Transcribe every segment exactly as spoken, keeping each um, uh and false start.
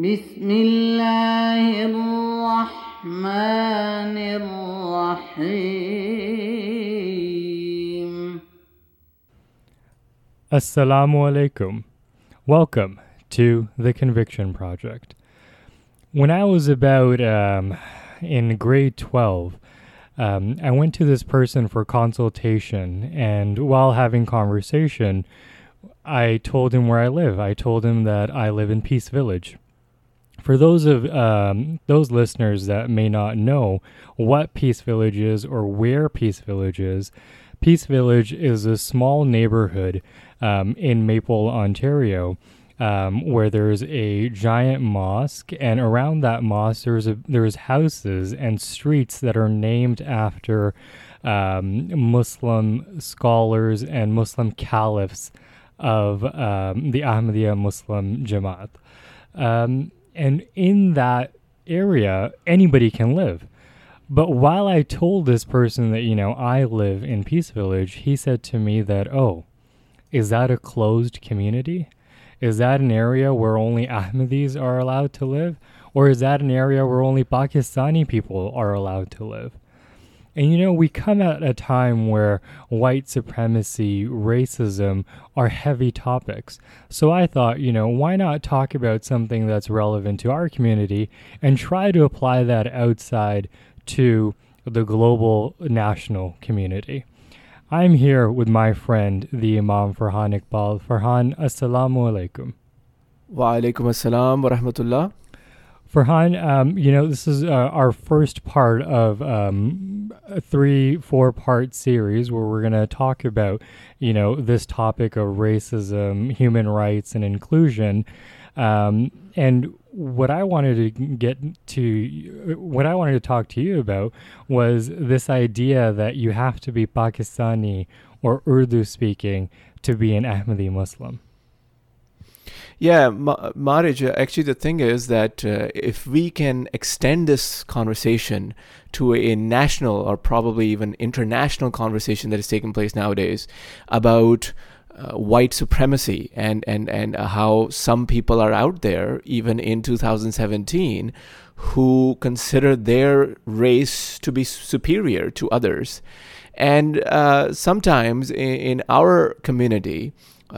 Bismillahirrahmanirrahim. Assalamu alaikum. Welcome to the Conviction Project. When I was about um, in grade twelve, um, I went to this person for consultation, and while having conversation, I told him where I live. I told him that I live in Peace Village. For those of um, those listeners that may not know what Peace Village is or where Peace Village is, Peace Village is a small neighborhood um, in Maple, Ontario, um, where there's a giant mosque, and around that mosque there's a, there's houses and streets that are named after um, Muslim scholars and Muslim caliphs of um, the Ahmadiyya Muslim Jama'at. Um, And in that area, anybody can live. But while I told this person that, you know, I live in Peace Village, he said to me that, oh, is that a closed community? Is that an area where only Ahmadis are allowed to live? Or is that an area where only Pakistani people are allowed to live? And, you know, we come at a time where white supremacy, racism are heavy topics. So I thought, you know, why not talk about something that's relevant to our community and try to apply that outside to the global national community? I'm here with my friend, the Imam Farhan Iqbal. Farhan, assalamu alaikum. Wa alaikum assalam wa rahmatullah. Farhan, um, you know, this is uh, our first part of um, a three, four-part series where we're going to talk about, you know, this topic of racism, human rights, and inclusion. Um, and what I wanted to get to, what I wanted to talk to you about was this idea that you have to be Pakistani or Urdu-speaking to be an Ahmadi Muslim. Yeah, Ma- Maarij, actually the thing is that uh, if we can extend this conversation to a national or probably even international conversation that is taking place nowadays about uh, white supremacy and, and, and how some people are out there, even in two thousand seventeen, who consider their race to be superior to others. And uh, sometimes in, in our community, Uh,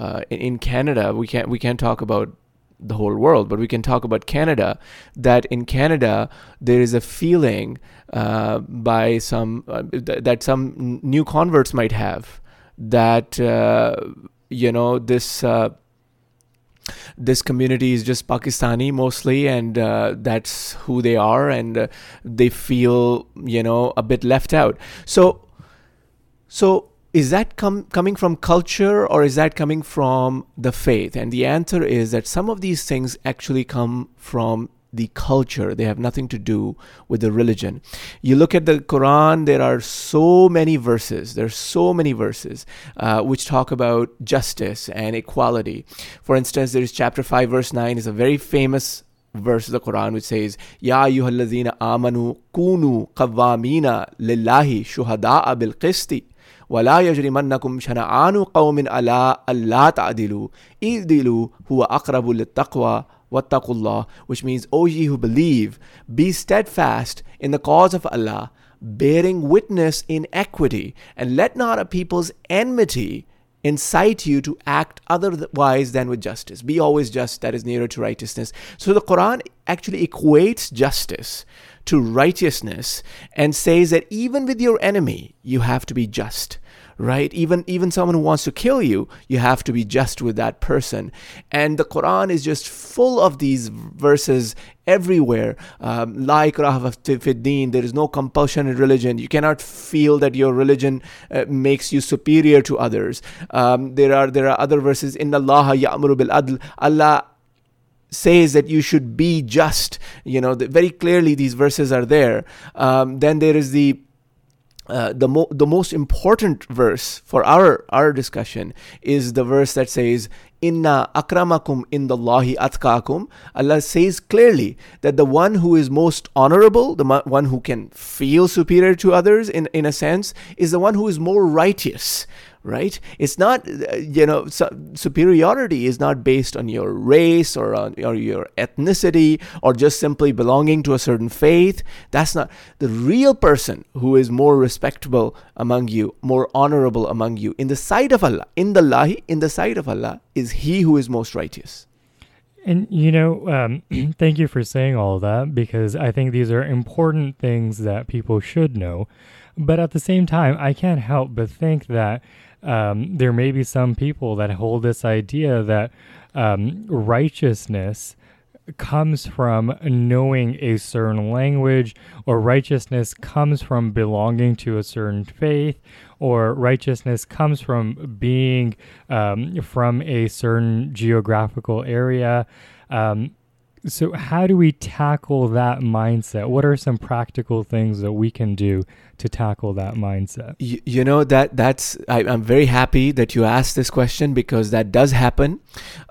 in Canada, we can't we can't talk about the whole world, but we can talk about Canada. That in Canada there is a feeling uh, by some uh, th- that some new converts might have that uh, you know this uh, this community is just Pakistani mostly, and uh, that's who they are, and uh, they feel you know a bit left out. So so. Is that com- coming from culture or is that coming from the faith? And the answer is that some of these things actually come from the culture. They have nothing to do with the religion. You look at the Quran, there are so many verses. There are so many verses uh, which talk about justice and equality. For instance, there is chapter five, verse nine is a very famous verse of the Quran which says, Ya ayyuhallazina amanu kunu qawwamina lillahi shuhada'a bil qisti. وَلَا يَجْرِمَنَّكُمْ شَنَعَانُ قَوْمٍ عَلَىٰ أَلَّا تَعْدِلُوا اِعْدِلُوا هُوَ أَقْرَبُ لِلتَّقْوَىٰ وَاتَّقُوا اللَّهِ, which means, O ye who believe, be steadfast in the cause of Allah, bearing witness in equity, and let not a people's enmity incite you to act otherwise than with justice. Be always just, that is nearer to righteousness. So the Quran actually equates justice to righteousness and says that even with your enemy, you have to be just, right? Even even someone who wants to kill you, you have to be just with that person. And the Quran is just full of these verses everywhere. Um, La ikraha fid deen, there is no compulsion in religion. You cannot feel that your religion uh, makes you superior to others. Um, there are there are other verses. Inna Allaha ya'muru bil adl. Allah says that you should be just. You know, the, very clearly these verses are there. Um, then there is the uh, the, mo- the most important verse for our, our discussion is the verse that says, Inna akramakum indallahi atqakum. Allah says clearly that the one who is most honorable, the mo- one who can feel superior to others in, in a sense, is the one who is more righteous. right? It's not, you know, superiority is not based on your race or on or your ethnicity or just simply belonging to a certain faith. That's not the real person who is more respectable among you, more honorable among you in the sight of Allah, in the lahi, in the sight of Allah is he who is most righteous. And, you know, um, thank you for saying all of that, because I think these are important things that people should know. But at the same time, I can't help but think that um, there may be some people that hold this idea that um, righteousness comes from knowing a certain language, or righteousness comes from belonging to a certain faith, or righteousness comes from being um, from a certain geographical area. Um, so how do we tackle that mindset? What are some practical things that we can do to tackle that mindset? You, you know, that that's I, I'm very happy that you asked this question, because that does happen.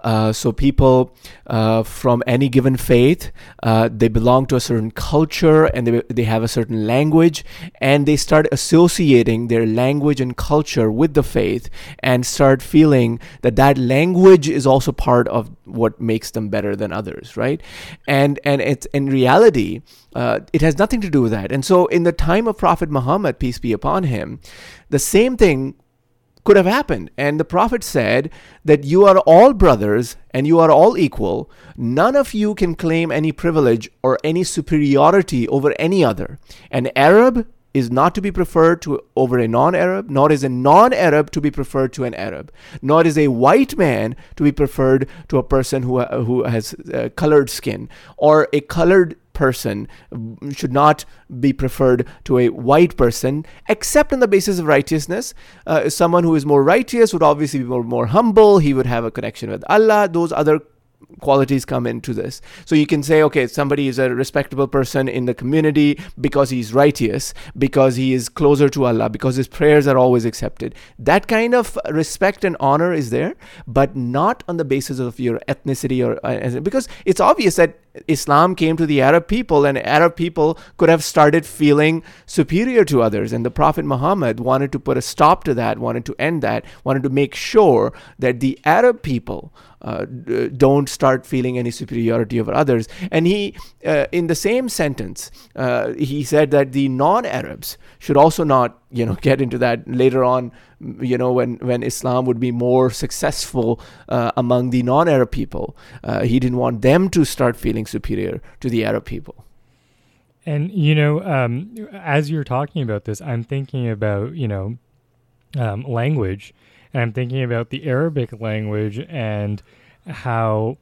Uh, so people uh, from any given faith, uh, they belong to a certain culture and they they have a certain language, and they start associating their language and culture with the faith and start feeling that that language is also part of what makes them better than others, right? And and it's in reality, uh, it has nothing to do with that. And so in the time of Prophet Muhammad, peace be upon him, the same thing could have happened. And the Prophet said that you are all brothers and you are all equal. None of you can claim any privilege or any superiority over any other. An Arab is not to be preferred to over a non-Arab, nor is a non-Arab to be preferred to an Arab, nor is a white man to be preferred to a person who, who has uh, colored skin, or a colored person should not be preferred to a white person, except on the basis of righteousness. Uh, someone who is more righteous would obviously be more, more humble. He would have a connection with Allah. Those other qualities come into this. So you can say, okay, somebody is a respectable person in the community because he's righteous, because he is closer to Allah, because his prayers are always accepted. That kind of respect and honor is there, but not on the basis of your ethnicity, or uh, because it's obvious that Islam came to the Arab people, and Arab people could have started feeling superior to others. And the Prophet Muhammad wanted to put a stop to that, wanted to end that, wanted to make sure that the Arab people uh, don't start feeling any superiority over others. And he, uh, in the same sentence, uh, he said that the non-Arabs should also not, you know, get into that later on, you know, when, when Islam would be more successful uh, among the non-Arab people. Uh, he didn't want them to start feeling superior to the Arab people. And, you know, um, as you're talking about this, I'm thinking about, you know, um, language, and I'm thinking about the Arabic language and how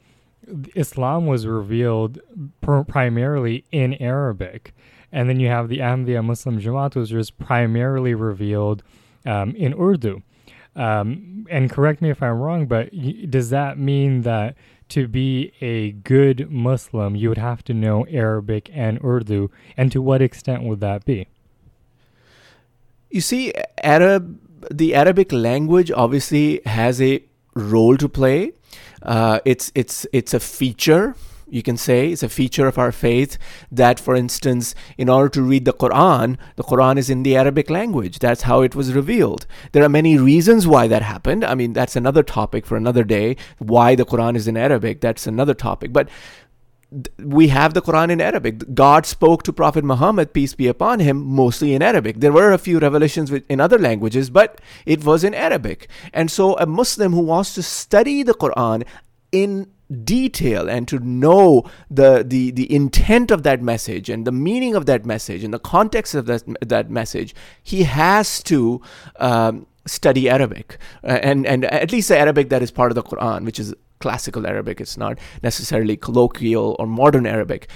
Islam was revealed pr- primarily in Arabic. And then you have the Ahmadiyya Muslim Jama'at, which was primarily revealed um, in Urdu. Um, and correct me if I'm wrong, but y- does that mean that to be a good Muslim, you would have to know Arabic and Urdu? And to what extent would that be? You see, Arab, the Arabic language obviously has a role to play. Uh, it's it's it's a feature. You can say it's a feature of our faith that, for instance, in order to read the Quran, the Quran is in the Arabic language. That's how it was revealed. There are many reasons why that happened. I mean, that's another topic for another day. Why the Quran is in Arabic, that's another topic. But we have the Quran in Arabic. God spoke to Prophet Muhammad, peace be upon him, mostly in Arabic. There were a few revelations in other languages, but it was in Arabic. And so a Muslim who wants to study the Quran in detail and to know the, the the intent of that message and the meaning of that message and the context of that that message, he has to um, study Arabic uh, and and at least the Arabic that is part of the Quran, which is classical Arabic. It's not necessarily colloquial or modern Arabic.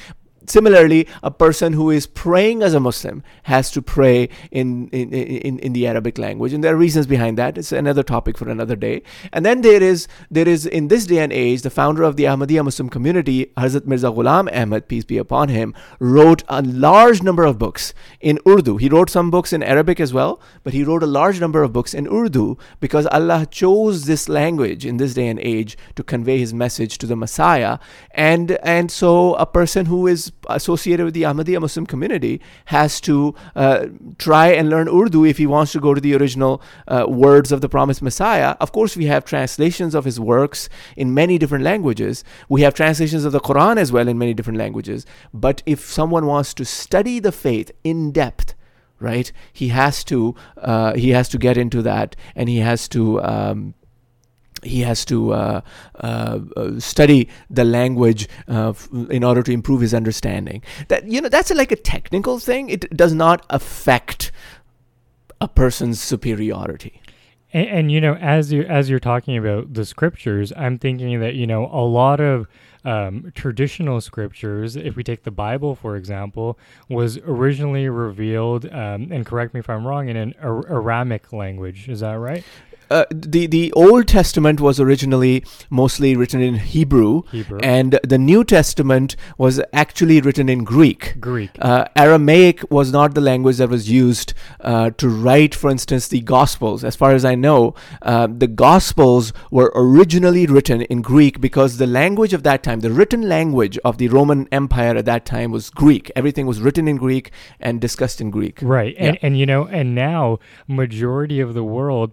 Similarly, a person who is praying as a Muslim has to pray in, in in in the Arabic language, and there are reasons behind that. It's another topic for another day. And then there is there is in this day and age, the founder of the Ahmadiyya Muslim community, Hazrat Mirza Ghulam Ahmed, peace be upon him, wrote a large number of books in Urdu. He wrote some books in Arabic as well, but he wrote a large number of books in Urdu because Allah chose this language in this day and age to convey His message to the Messiah. And and so a person who is associated with the Ahmadiyya Muslim community has to uh, try and learn Urdu if he wants to go to the original uh, words of the promised Messiah. Of course, we have translations of his works in many different languages. We have translations of the Quran as well in many different languages. But if someone wants to study the faith in depth, right, he has to uh, he has to get into that, and he has to um, he has to uh, uh, study the language uh, f- in order to improve his understanding. That, you know, that's a, like a technical thing. It does not affect a person's superiority. And, and you know, as you as you're talking about the scriptures, I'm thinking that, you know, a lot of Um, traditional scriptures, if we take the Bible, for example, was originally revealed, um, and correct me if I'm wrong, in an Ar- Aramic language. Is that right? Uh, the, the Old Testament was originally mostly written in Hebrew, Hebrew, and the New Testament was actually written in Greek. Greek. Uh, Aramaic was not the language that was used uh, to write, for instance, the Gospels. As far as I know, uh, the Gospels were originally written in Greek because the language of that time, the written language of the Roman Empire at that time, was Greek. Everything was written in Greek and discussed in Greek. Right. And, yeah. and you know, and now majority of the world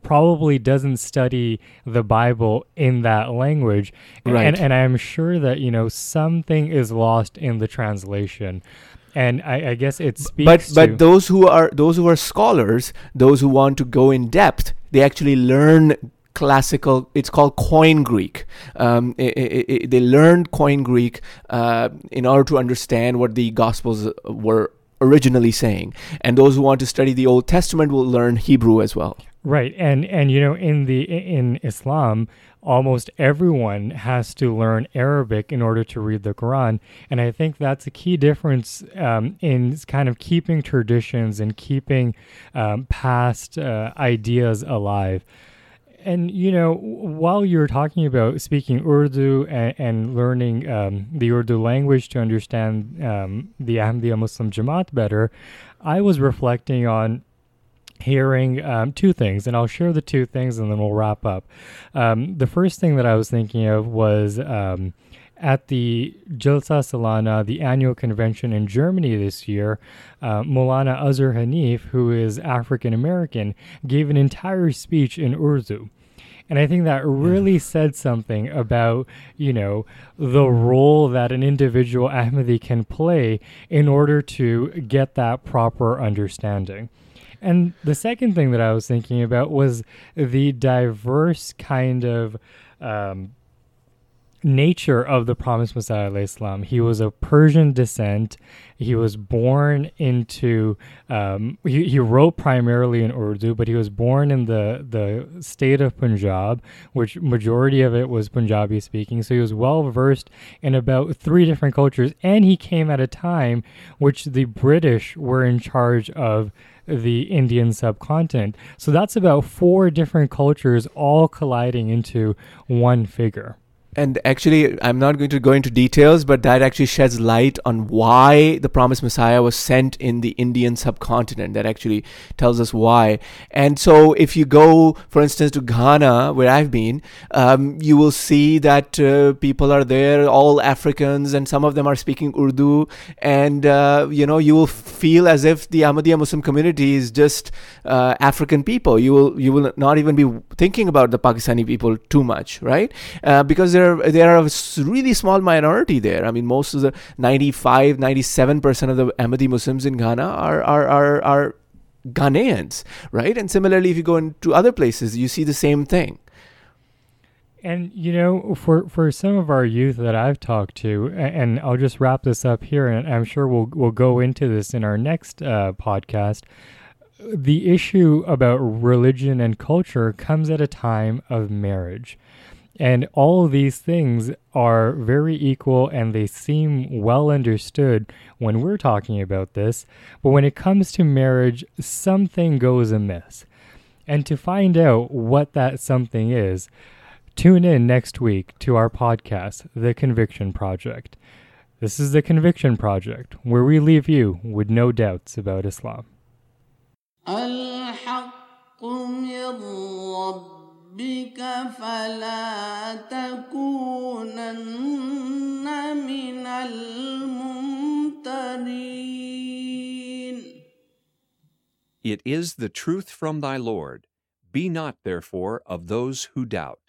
probably doesn't study the Bible in that language. Right. And, and I'm sure that, you know, something is lost in the translation. And I, I guess it speaks but, but to... But those who are, those who are scholars, those who want to go in depth, they actually learn classical, it's called Koine Greek. Um, it, it, it, they learned Koine Greek uh, in order to understand what the Gospels were originally saying. And those who want to study the Old Testament will learn Hebrew as well. Right. And, and you know, in the in Islam, almost everyone has to learn Arabic in order to read the Quran. And I think that's a key difference um, in kind of keeping traditions and keeping um, past uh, ideas alive. And, you know, while you were talking about speaking Urdu and, and learning um, the Urdu language to understand um, the Ahmadiyya Muslim Jama'at better, I was reflecting on hearing um, two things, and I'll share the two things and then we'll wrap up. Um, the first thing that I was thinking of was um, at the Jalsa Salana, the annual convention in Germany this year, uh, Maulana Azhar Hanif, who is African-American, gave an entire speech in Urdu. And I think that really said something about, you know, the role that an individual Ahmadi can play in order to get that proper understanding. And the second thing that I was thinking about was the diverse kind of um, nature of the Promised Messiah alayhi salam. He was of Persian descent. He was born into, um, he, he wrote primarily in Urdu, but he was born in the, the state of Punjab, which majority of it was Punjabi speaking. So he was well versed in about three different cultures. And he came at a time which the British were in charge of the Indian subcontinent. So that's about four different cultures all colliding into one figure. And actually, I'm not going to go into details, but that actually sheds light on why the Promised Messiah was sent in the Indian subcontinent. That actually tells us why. And so if you go, for instance, to Ghana, where I've been, um, you will see that uh, people are there, all Africans, and some of them are speaking Urdu. And, uh, you know, you will feel as if the Ahmadiyya Muslim community is just uh, African people. You will, you will not even be thinking about the Pakistani people too much, right? Uh, because there They are a really small minority there. I mean, most of the ninety-five, ninety-seven percent of the Ahmadi Muslims in Ghana are are are, are Ghanaians, right? And similarly, if you go into other places, you see the same thing. And, you know, for, for some of our youth that I've talked to, and I'll just wrap this up here, and I'm sure we'll we'll go into this in our next uh, podcast. The issue about religion and culture comes at a time of marriage. And all of these things are very equal and they seem well understood when we're talking about this. But when it comes to marriage, something goes amiss. And to find out what that something is, tune in next week to our podcast, The Conviction Project. This is The Conviction Project, where we leave you with no doubts about Islam. بِكَ فَلَا تَكُونَنَّ مِنَ الْمُمْتَرِينَ It is the truth from thy Lord. Be not, therefore, of those who doubt.